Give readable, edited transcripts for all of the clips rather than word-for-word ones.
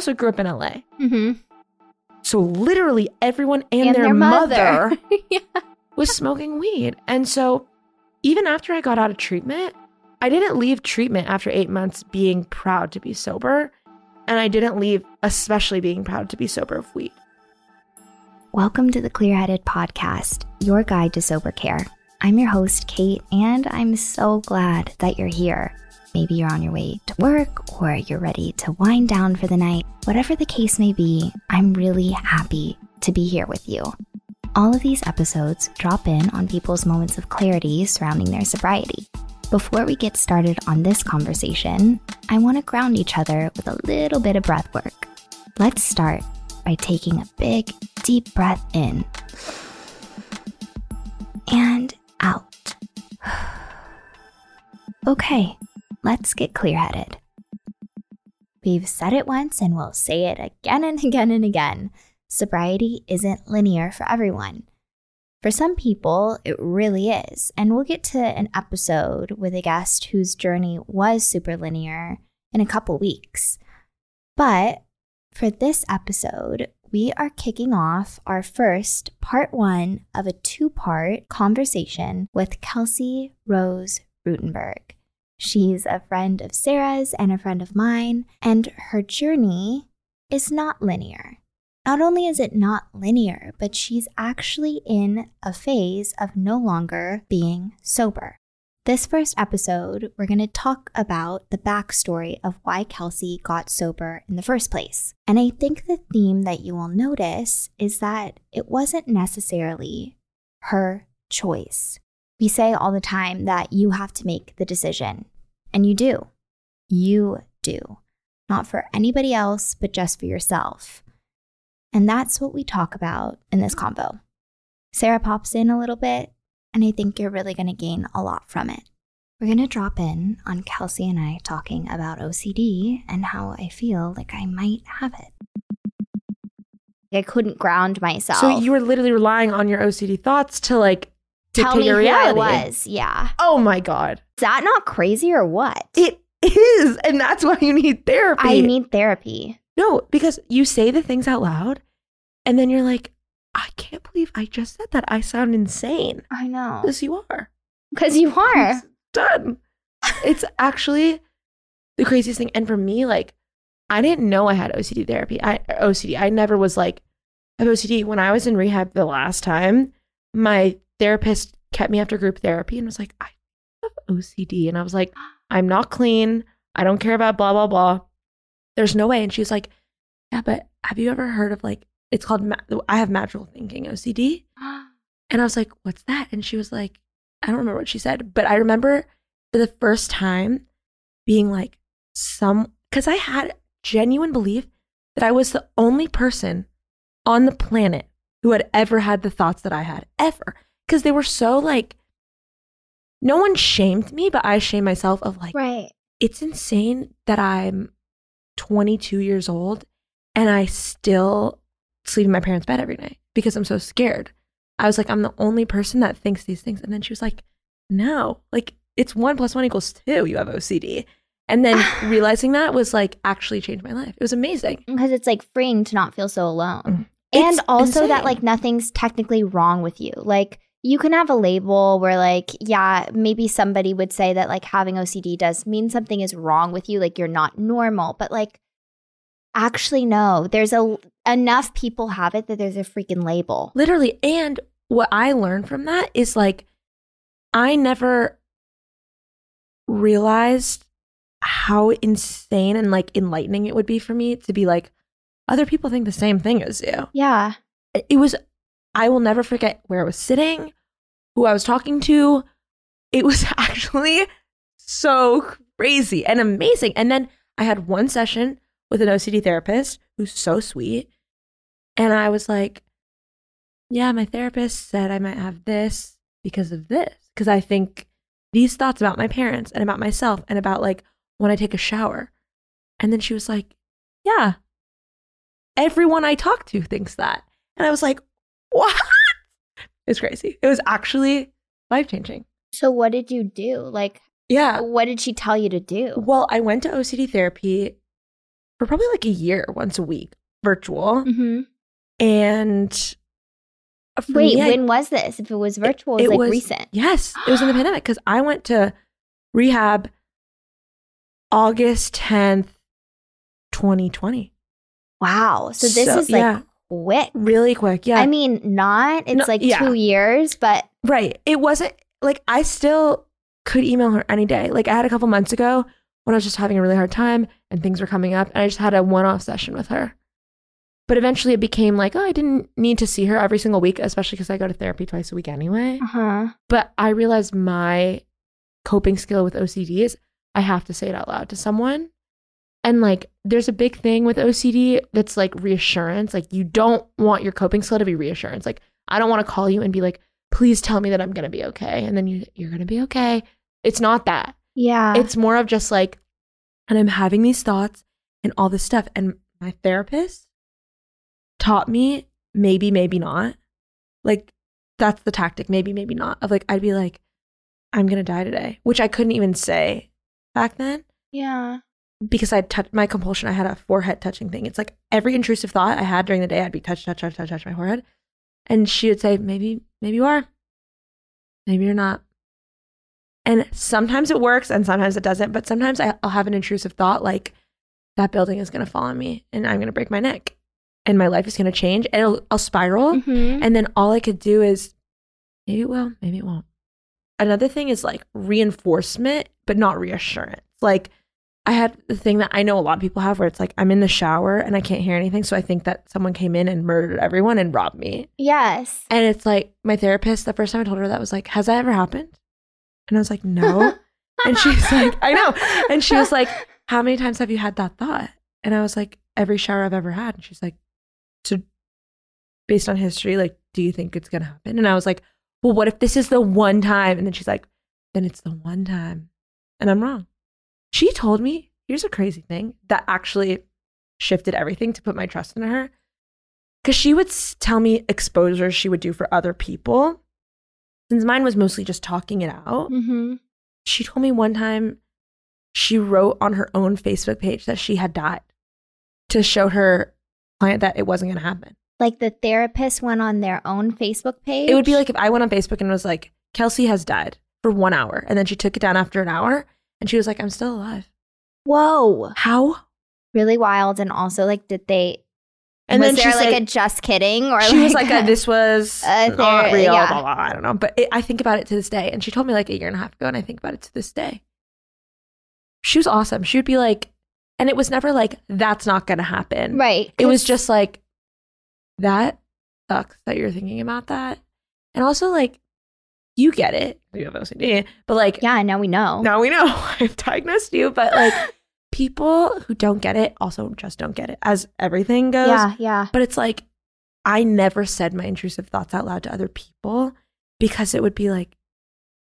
also grew up in LA. Mm-hmm. So literally everyone and their mother yeah. was smoking weed. And so even after I got out of treatment, I didn't leave treatment after 8 months being proud to be sober. And I didn't leave especially being proud to be sober of weed. Welcome to the Clear Headed Podcast, your guide to sober care. I'm your host, Kate, and I'm so glad that you're here. Maybe you're on your way to work or you're ready to wind down for the night. Whatever the case may be, I'm really happy to be here with you. All of these episodes drop in on people's moments of clarity surrounding their sobriety. Before we get started on this conversation, I want to ground each other with a little bit of breath work. Let's start by taking a big, deep breath in and out. Okay. Let's get clear-headed. We've said it once and we'll say it again and again and again. Sobriety isn't linear for everyone. For some people, it really is. And we'll get to an episode with a guest whose journey was super linear in a couple weeks. But for this episode, we are kicking off our first part one of a two-part conversation with Kelsey Rose Rootenberg. She's a friend of Sarah's and a friend of mine, and her journey is not linear. Not only is it not linear, but she's actually in a phase of no longer being sober. This first episode, we're going to talk about the backstory of why Kelsey got sober in the first place. And I think the theme that you will notice is that it wasn't necessarily her choice. We say all the time that you have to make the decision, and you do. You do. Not for anybody else, but just for yourself. And that's what we talk about in this convo. Sarah pops in a little bit, and I think you're really going to gain a lot from it. We're going to drop in on Kelsey and I talking about OCD and how I feel like I might have it. I couldn't ground myself. So you were literally relying on your OCD thoughts to tell me who I was, yeah. Oh my God. Is that not crazy or what? It is, and that's why you need therapy. I need therapy. No, because you say the things out loud, and then you're like, I can't believe I just said that. I sound insane. I know. Because you are. Because you are. It's done. It's actually the craziest thing. And for me, I didn't know I had OCD therapy. I never was I have OCD. When I was in rehab the last time, my therapist kept me after group therapy and was like, I have OCD. And I was like, I'm not clean. I don't care about blah, blah, blah. There's no way. And she's like, yeah, but have you ever heard of it's called, I have magical thinking OCD. And I was like, what's that? And she was like, I don't remember what she said, but I remember for the first time being because I had genuine belief that I was the only person on the planet who had ever had the thoughts that I had ever. Because they were so no one shamed me, but I shamed myself of right. It's insane that I'm 22 years old and I still sleep in my parents' bed every night because I'm so scared. I was I'm the only person that thinks these things. And then she was like, no, it's 1 + 1 = 2. You have OCD. And then realizing that was actually changed my life. It was amazing. Because it's freeing to not feel so alone. Mm-hmm. And it's also insane. That nothing's technically wrong with you. You can have a label where yeah, maybe somebody would say that having OCD does mean something is wrong with you. You're not normal, but actually no, there's enough people have it that there's a freaking label. Literally. And what I learned from that is I never realized how insane and enlightening it would be for me to be other people think the same thing as you. Yeah. I will never forget where I was sitting, who I was talking to. It was actually so crazy and amazing. And then I had one session with an OCD therapist who's so sweet. And I was yeah, my therapist said I might have this because of this. Because I think these thoughts about my parents and about myself and about when I take a shower. And then she was like, yeah, everyone I talk to thinks that. And I was like, what? It's crazy. It was actually life-changing. So what did you do? Yeah. What did she tell you to do? Well, I went to OCD therapy for probably like a year, once a week, virtual. Mm-hmm. And when was this? If it was virtual, it was recent. Yes, it was in the pandemic, because I went to rehab August 10th, 2020. Wow. So this is like quick. Really quick, yeah. I mean, it's 2 years, but. Right. It wasn't, like, I still could email her any day. Like, I had a couple months ago when I was just having a really hard time and things were coming up, and I just had a one-off session with her. But eventually it became like, oh, I didn't need to see her every single week, especially because I go to therapy twice a week anyway. Uh-huh. But I realized my coping skill with OCD is I have to say it out loud to someone. And, like, there's a big thing with OCD that's, like, reassurance. Like, you don't want your coping skill to be reassurance. Like, I don't want to call you and be like, please tell me that I'm going to be okay. And then you're going to be okay. It's not that. Yeah. It's more of just, like, and I'm having these thoughts and all this stuff. And my therapist taught me maybe, maybe not. Like, that's the tactic, maybe, maybe not. Of, like, I'd be like, I'm going to die today, which I couldn't even say back then. Yeah. Because I touched my compulsion, I had a forehead touching thing. It's like every intrusive thought I had during the day, I'd be touch my forehead. And she would say, maybe you are. Maybe you're not. And sometimes it works and sometimes it doesn't. But sometimes I'll have an intrusive thought like, that building is going to fall on me and I'm going to break my neck. And my life is going to change. And I'll spiral. Mm-hmm. And then all I could do is, maybe it will, maybe it won't. Another thing is like reinforcement, but not reassurance. Like, I had the thing that I know a lot of people have where it's like, I'm in the shower and I can't hear anything. So I think that someone came in and murdered everyone and robbed me. Yes. And it's like, my therapist, the first time I told her that, was like, has that ever happened? And I was like, no. And she's like, I know. And she was like, how many times have you had that thought? And I was like, every shower I've ever had. And she's like, so based on history, like, do you think it's going to happen? And I was like, well, what if this is the one time? And then she's like, then it's the one time. And I'm wrong. She told me, here's a crazy thing that actually shifted everything to put my trust in her. Because she would tell me exposures she would do for other people. Since mine was mostly just talking it out, mm-hmm. She told me one time she wrote on her own Facebook page that she had died to show her client that it wasn't going to happen. Like, the therapist went on their own Facebook page? It would be like if I went on Facebook and was like, Kelsey has died for 1 hour. And then she took it down after an hour. And she was like, I'm still alive. Whoa. How? Really wild. And also, like, did they, and was then there like a just kidding? Or she was like, this was not real. Yeah. Blah, blah, blah. I don't know. But I think about it to this day. And she told me like a year and a half ago, and I think about it to this day. She was awesome. She would be like, and it was never like, that's not going to happen. Right. It was just like, that sucks that you're thinking about that. And also, like, you get it. You have OCD. But like, yeah, now we know. Now we know. I've diagnosed you. But like, people who don't get it also just don't get it, as everything goes. Yeah, yeah. But it's like, I never said my intrusive thoughts out loud to other people because it would be like,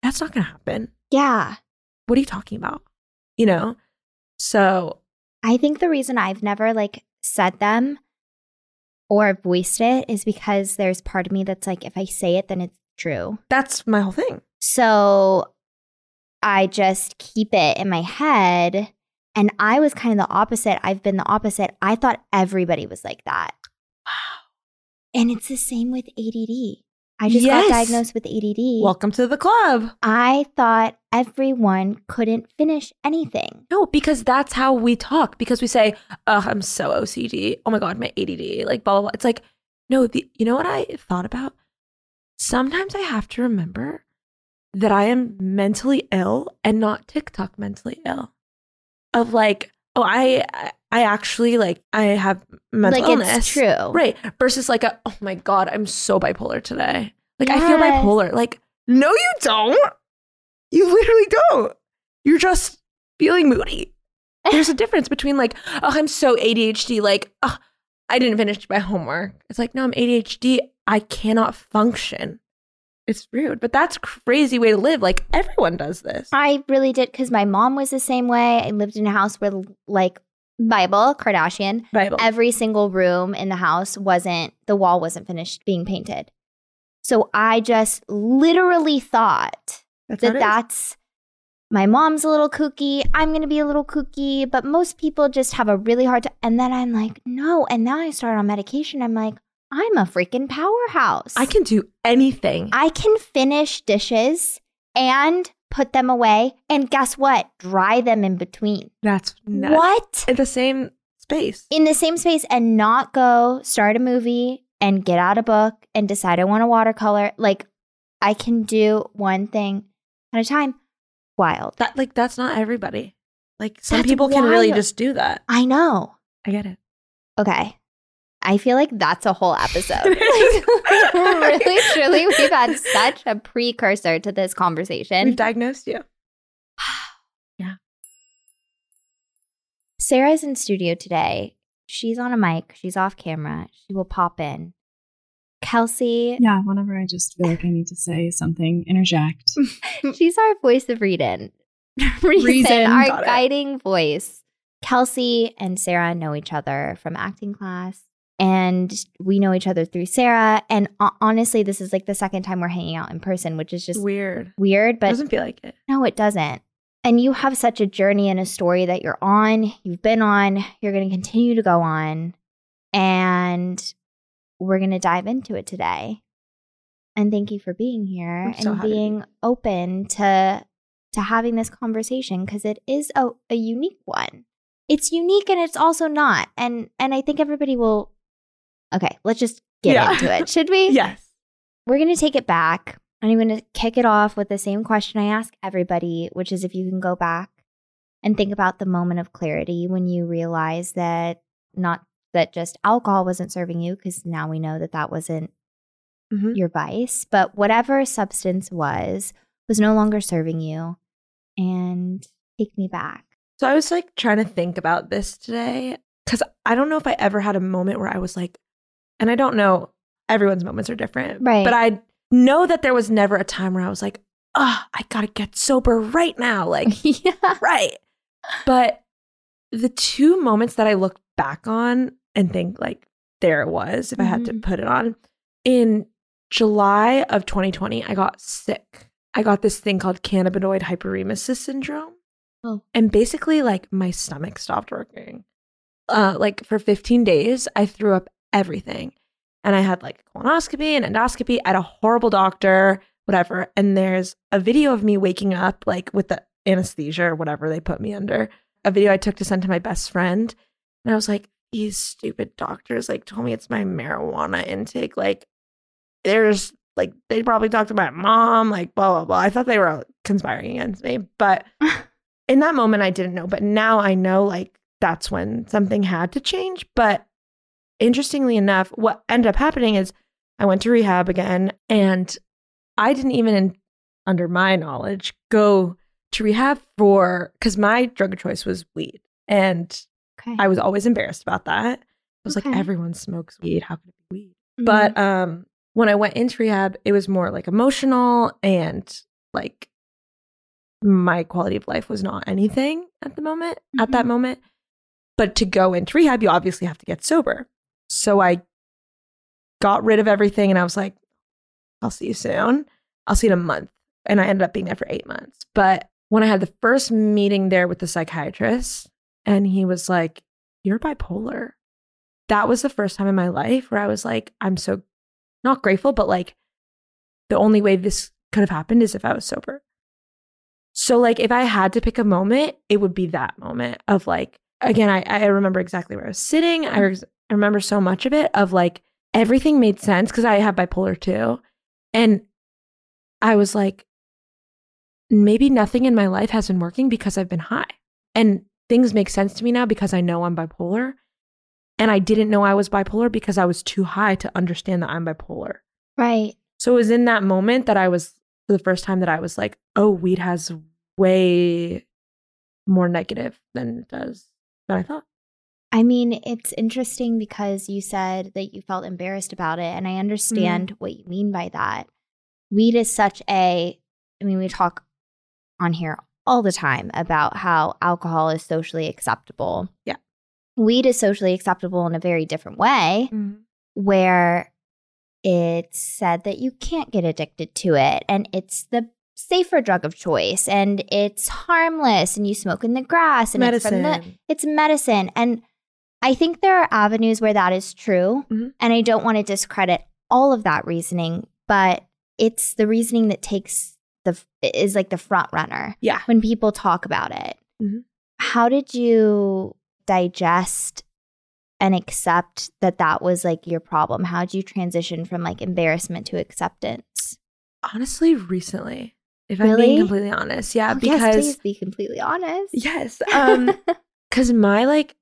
that's not going to happen. Yeah. What are you talking about? You know? So. I think the reason I've never like said them or voiced it is because there's part of me that's like, if I say it, then it's true. That's my whole thing. So I just keep it in my head. And I was kind of the opposite. I've been the opposite. I thought everybody was like that. Wow. And it's the same with ADD. I just got diagnosed with ADD. Welcome to the club. I thought everyone couldn't finish anything. No, because that's how we talk. Because we say, oh, I'm so OCD. Oh my God, my ADD. Like, blah, blah, blah. It's like, no, you know what I thought about? Sometimes I have to remember that I am mentally ill and not TikTok mentally ill. Of like, oh, I actually like, I have mental illness. It's true. Right. Versus like, oh my God, I'm so bipolar today. Like, yes. I feel bipolar. Like, no, you don't. You literally don't. You're just feeling moody. There's a difference between like, oh, I'm so ADHD. Like, oh, I didn't finish my homework. It's like, no, I'm ADHD. I cannot function. It's rude, but that's a crazy way to live. Like, everyone does this. I really did, because my mom was the same way. I lived in a house where, like, Kardashian Bible. Every single room in the house the wall wasn't finished being painted. So I just literally thought that's my mom's a little kooky, I'm going to be a little kooky, but most people just have a really hard time. And then I'm like, no. And now I start on medication. I'm like, I'm a freaking powerhouse. I can do anything. I can finish dishes and put them away. And guess what? Dry them in between. That's nuts. What? In the same space. In the same space, and not go start a movie and get out a book and decide I want a watercolor. Like, I can do one thing at a time. Wild. That, like, that's not everybody. Like, some people can really just do that. I know. I get it. Okay. I feel like that's a whole episode. Really, truly, we've had such a precursor to this conversation. We've diagnosed you. Yeah. Sarah's in studio today. She's on a mic. She's off camera. She will pop in. Kelsey. Yeah, whenever I just feel like I need to say something, interject. She's our voice of reason, our guiding voice. Kelsey and Sarah know each other from acting class, and we know each other through Sarah. And honestly, this is like the second time we're hanging out in person, which is just weird, but it doesn't feel like it. No, it doesn't. And you have such a journey and a story that you're on, you've been on, you're going to continue to go on, and we're going to dive into it today. And thank you for being here and being open to having this conversation, because it is a unique one. It's unique and it's also not. And I think everybody will. Okay, let's just get into it. Should we? Yes. We're going to take it back, and I'm going to kick it off with the same question I ask everybody, which is if you can go back and think about the moment of clarity when you realize that that just alcohol wasn't serving you, because now we know that that wasn't your vice, but whatever substance was no longer serving you. And take me back. So I was like trying to think about this today, because I don't know if I ever had a moment where I was like, and I don't know, everyone's moments are different, right? But I know that there was never a time where I was like, oh, I got to get sober right now. Like, right. But the two moments that I look back on and think like, there it was, if I had to put it on. In July of 2020, I got sick. I got this thing called cannabinoid hyperemesis syndrome. Oh. And basically, like, my stomach stopped working. Like, for 15 days, I threw up everything. And I had, like, colonoscopy and endoscopy. I had a horrible doctor, whatever. And there's a video of me waking up, like, with the anesthesia or whatever they put me under. A video I took to send to my best friend. And I was like, these stupid doctors, like, told me it's my marijuana intake. Like, there's... like, they probably talked to my mom, like, blah, blah, blah. I thought they were conspiring against me. But in that moment, I didn't know. But now I know, like, that's when something had to change. But interestingly enough, what ended up happening is I went to rehab again. And I didn't even, under my knowledge, go to rehab because my drug of choice was weed. And I was always embarrassed about that. I was like, everyone smokes weed. How could it be weed? Mm-hmm. But, when I went into rehab, it was more like emotional, and like my quality of life was not anything at that moment. But to go into rehab, you obviously have to get sober. So I got rid of everything, and I was like, I'll see you soon. I'll see you in a month. And I ended up being there for 8 months. But when I had the first meeting there with the psychiatrist, and he was like, you're bipolar. That was the first time in my life where I was like, I'm so not grateful, but like the only way this could have happened is if I was sober. So like if I had to pick a moment, it would be that moment of like, again, I remember exactly where I was sitting. I remember so much of it, of like everything made sense, because I have bipolar too. And I was like, maybe nothing in my life has been working because I've been high. And things make sense to me now because I know I'm bipolar. And I didn't know I was bipolar because I was too high to understand that I'm bipolar. Right. So it was in that moment that I was, for the first time, that I was like, oh, weed has way more negative than I thought. I mean, it's interesting because you said that you felt embarrassed about it. And I understand what you mean by that. Weed is such we talk on here all the time about how alcohol is socially acceptable. Yeah. Weed is socially acceptable in a very different way, where it's said that you can't get addicted to it. And it's the safer drug of choice and it's harmless and you smoke in the grass and medicine. It's medicine. And I think there are avenues where that is true. Mm-hmm. And I don't want to discredit all of that reasoning, but it's the reasoning that is like the front runner. Yeah. When people talk about it. Mm-hmm. How did you digest and accept that was like your problem? How did you transition from like embarrassment to acceptance? Honestly, recently, if really? I'm being completely honest. Yeah, because yes, please be completely honest. Yes. Because my like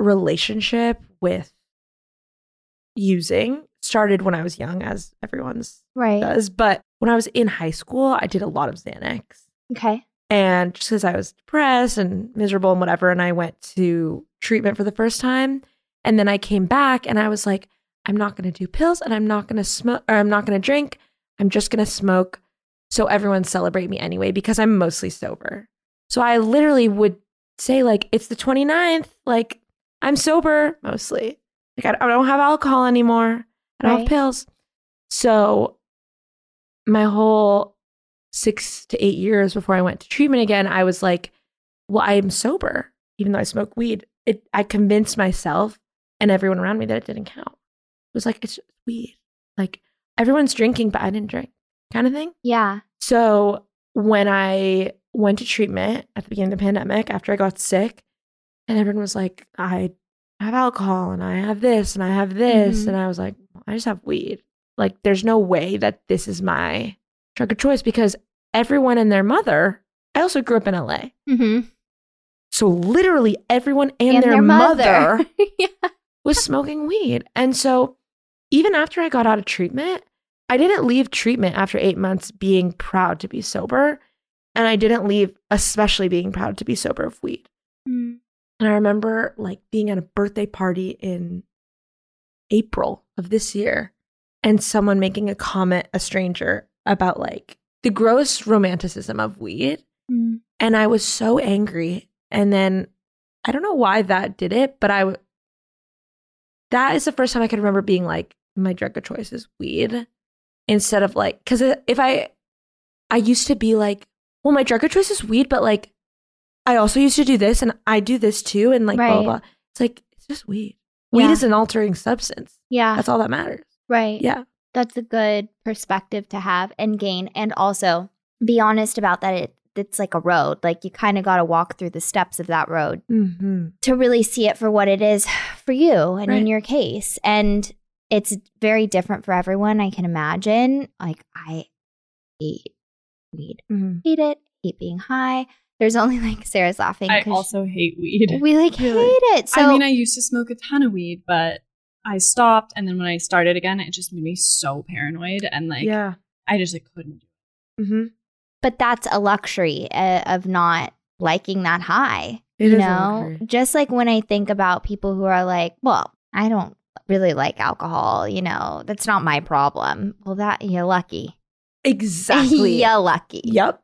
relationship with using started when I was young, as everyone's right does. But when I was in high school, I did a lot of Xanax. Okay. And just because I was depressed and miserable and whatever, and I went to treatment for the first time. And then I came back and I was like, I'm not going to do pills and I'm not going to smoke or I'm not going to drink. I'm just going to smoke so everyone celebrate me anyway because I'm mostly sober. So I literally would say like, it's the 29th. Like, I'm sober mostly. Like, I don't have alcohol anymore. I don't have pills. So my whole 6 to 8 years before I went to treatment again, I was like, well, I'm sober, even though I smoke weed. I convinced myself and everyone around me that it didn't count. It was like, it's weed. Like, everyone's drinking, but I didn't drink, kind of thing. Yeah. So when I went to treatment at the beginning of the pandemic, after I got sick, and everyone was like, I have alcohol and I have this and I have this. Mm-hmm. And I was like, I just have weed. Like, there's no way that this is my drug of choice because everyone and their mother, I also grew up in LA. Mm-hmm. So literally everyone and their mother yeah. was smoking weed. And so even after I got out of treatment, I didn't leave treatment after 8 months being proud to be sober. And I didn't leave especially being proud to be sober of weed. Mm. And I remember like being at a birthday party in April of this year and someone making a comment, a stranger, about like the gross romanticism of weed. Mm. And I was so angry. And then I don't know why that did it, but that is the first time I can remember being like, my drug of choice is weed instead of like, because if I used to be like, well, my drug of choice is weed, but like, I also used to do this and I do this too. And like, blah, blah. It's like, it's just weed. Yeah. Weed is an altering substance. Yeah. That's all that matters. Right. Yeah. That's a good perspective to have and gain. And also be honest about that. It's like a road. Like, you kind of got to walk through the steps of that road mm-hmm. to really see it for what it is for you and in your case. And it's very different for everyone, I can imagine. Like, I hate weed. Mm-hmm. Hate it. Hate being high. There's only like Sarah's laughing. I also hate weed. We like really? Hate it. So I mean, I used to smoke a ton of weed, but I stopped. And then when I started again, it just made me so paranoid. And like, yeah. I just like couldn't do mm-hmm. it. But that's a luxury of not liking that high. It you know? Is just like when I think about people who are like, well, I don't really like alcohol. You know, that's not my problem. Well, that you're lucky. Exactly. You're lucky. Yep.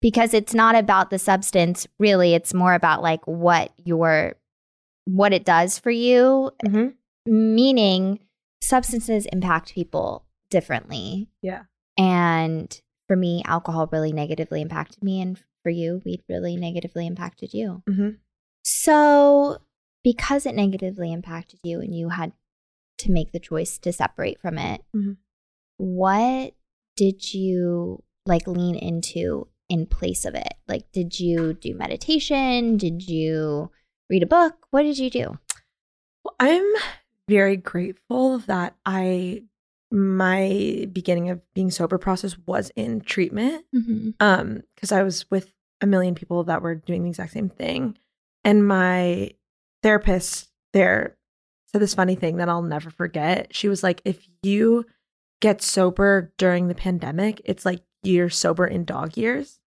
Because it's not about the substance, really. It's more about like what it does for you. Mm-hmm. Meaning, substances impact people differently. Yeah. And for me, alcohol really negatively impacted me, and for you, weed really negatively impacted you. Mm-hmm. So, because it negatively impacted you, and you had to make the choice to separate from it, mm-hmm. what did you like lean into? In place of it? Like, did you do meditation? Did you read a book? What did you do? Well, I'm very grateful that my beginning of being sober process was in treatment. Mm-hmm. 'Cause I was with a million people that were doing the exact same thing. And my therapist there said this funny thing that I'll never forget. She was like, if you get sober during the pandemic, it's like you're sober in dog years.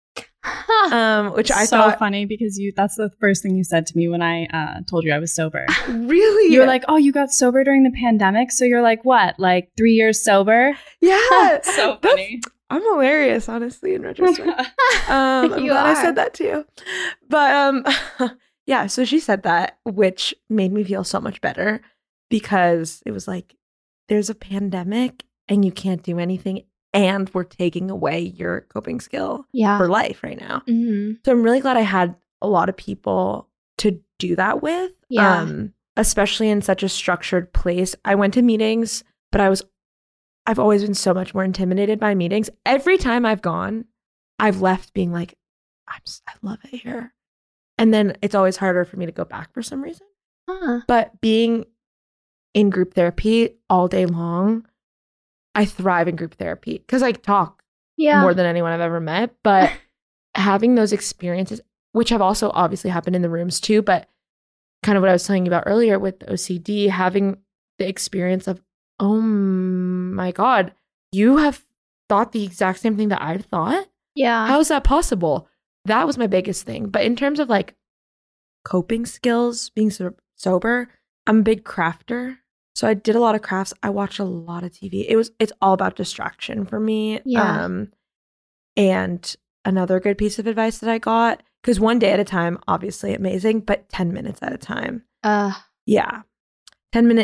Which I so thought funny because that's the first thing you said to me when I told you I was sober. Really? You were like, oh, you got sober during the pandemic, so you're like, what, like 3 years sober? Yeah. So funny. I'm hilarious, honestly, in retrospect. I'm glad I said that to you. But yeah, so she said that, which made me feel so much better because it was like, there's a pandemic and you can't do anything and we're taking away your coping skill for life right now. Mm-hmm. So I'm really glad I had a lot of people to do that with, especially in such a structured place. I went to meetings, but I've always been so much more intimidated by meetings. Every time I've gone, I've left being like, I love it here. And then it's always harder for me to go back for some reason. Huh. But being in group therapy all day long, I thrive in group therapy because I talk more than anyone I've ever met. But having those experiences, which have also obviously happened in the rooms too, but kind of what I was telling you about earlier with OCD, having the experience of, oh my God, you have thought the exact same thing that I thought? Yeah. How is that possible? That was my biggest thing. But in terms of like coping skills, being sober, I'm a big crafter. So I did a lot of crafts. I watched a lot of TV. It's all about distraction for me. Yeah. And another good piece of advice that I got, because one day at a time, obviously amazing, but 10 minutes at a time. 10-minute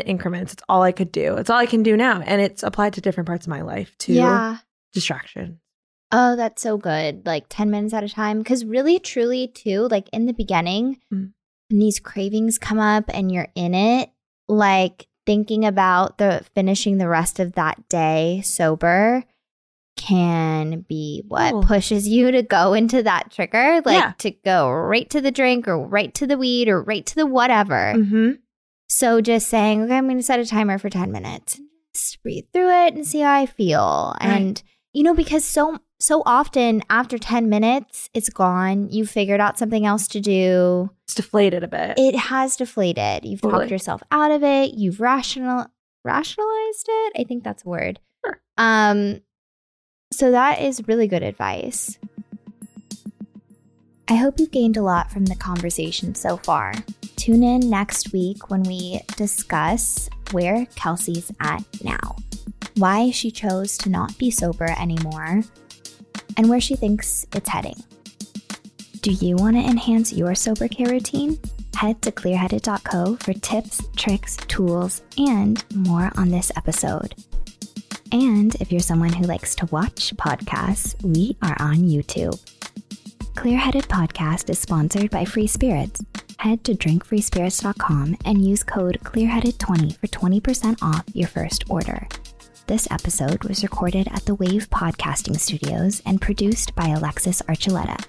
increments. It's all I could do. It's all I can do now. And it's applied to different parts of my life too. Yeah. Distraction. Oh, that's so good. Like 10 minutes at a time. Because really, truly too, like in the beginning, when these cravings come up and you're in it, like thinking about finishing the rest of that day sober can be what pushes you to go into that trigger. Like to go right to the drink or right to the weed or right to the whatever. Mm-hmm. So just saying, okay, I'm going to set a timer for 10 minutes. Just breathe through it and see how I feel. Right. And, you know, because so often after 10 minutes, it's gone. You figured out something else to do. It's deflated a bit. It has deflated. You've talked yourself out of it. You've rationalized it. I think that's a word. Sure. So that is really good advice. I hope you gained a lot from the conversation so far. Tune in next week when we discuss where Kelsey's at now, why she chose to not be sober anymore, and where she thinks it's heading. Do you want to enhance your sober care routine? Head to clearheaded.co for tips, tricks, tools, and more on this episode. And if you're someone who likes to watch podcasts, we are on YouTube. Clear Headed Podcast is sponsored by Free Spirits. Head to drinkfreespirits.com and use code clearheaded20 for 20% off your first order. This episode was recorded at the Wave Podcasting Studios and produced by Alexis Archuleta.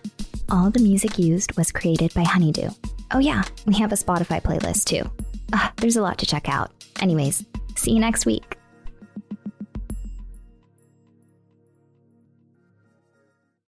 All the music used was created by Honeydew. Oh yeah, we have a Spotify playlist too. There's a lot to check out. Anyways, see you next week.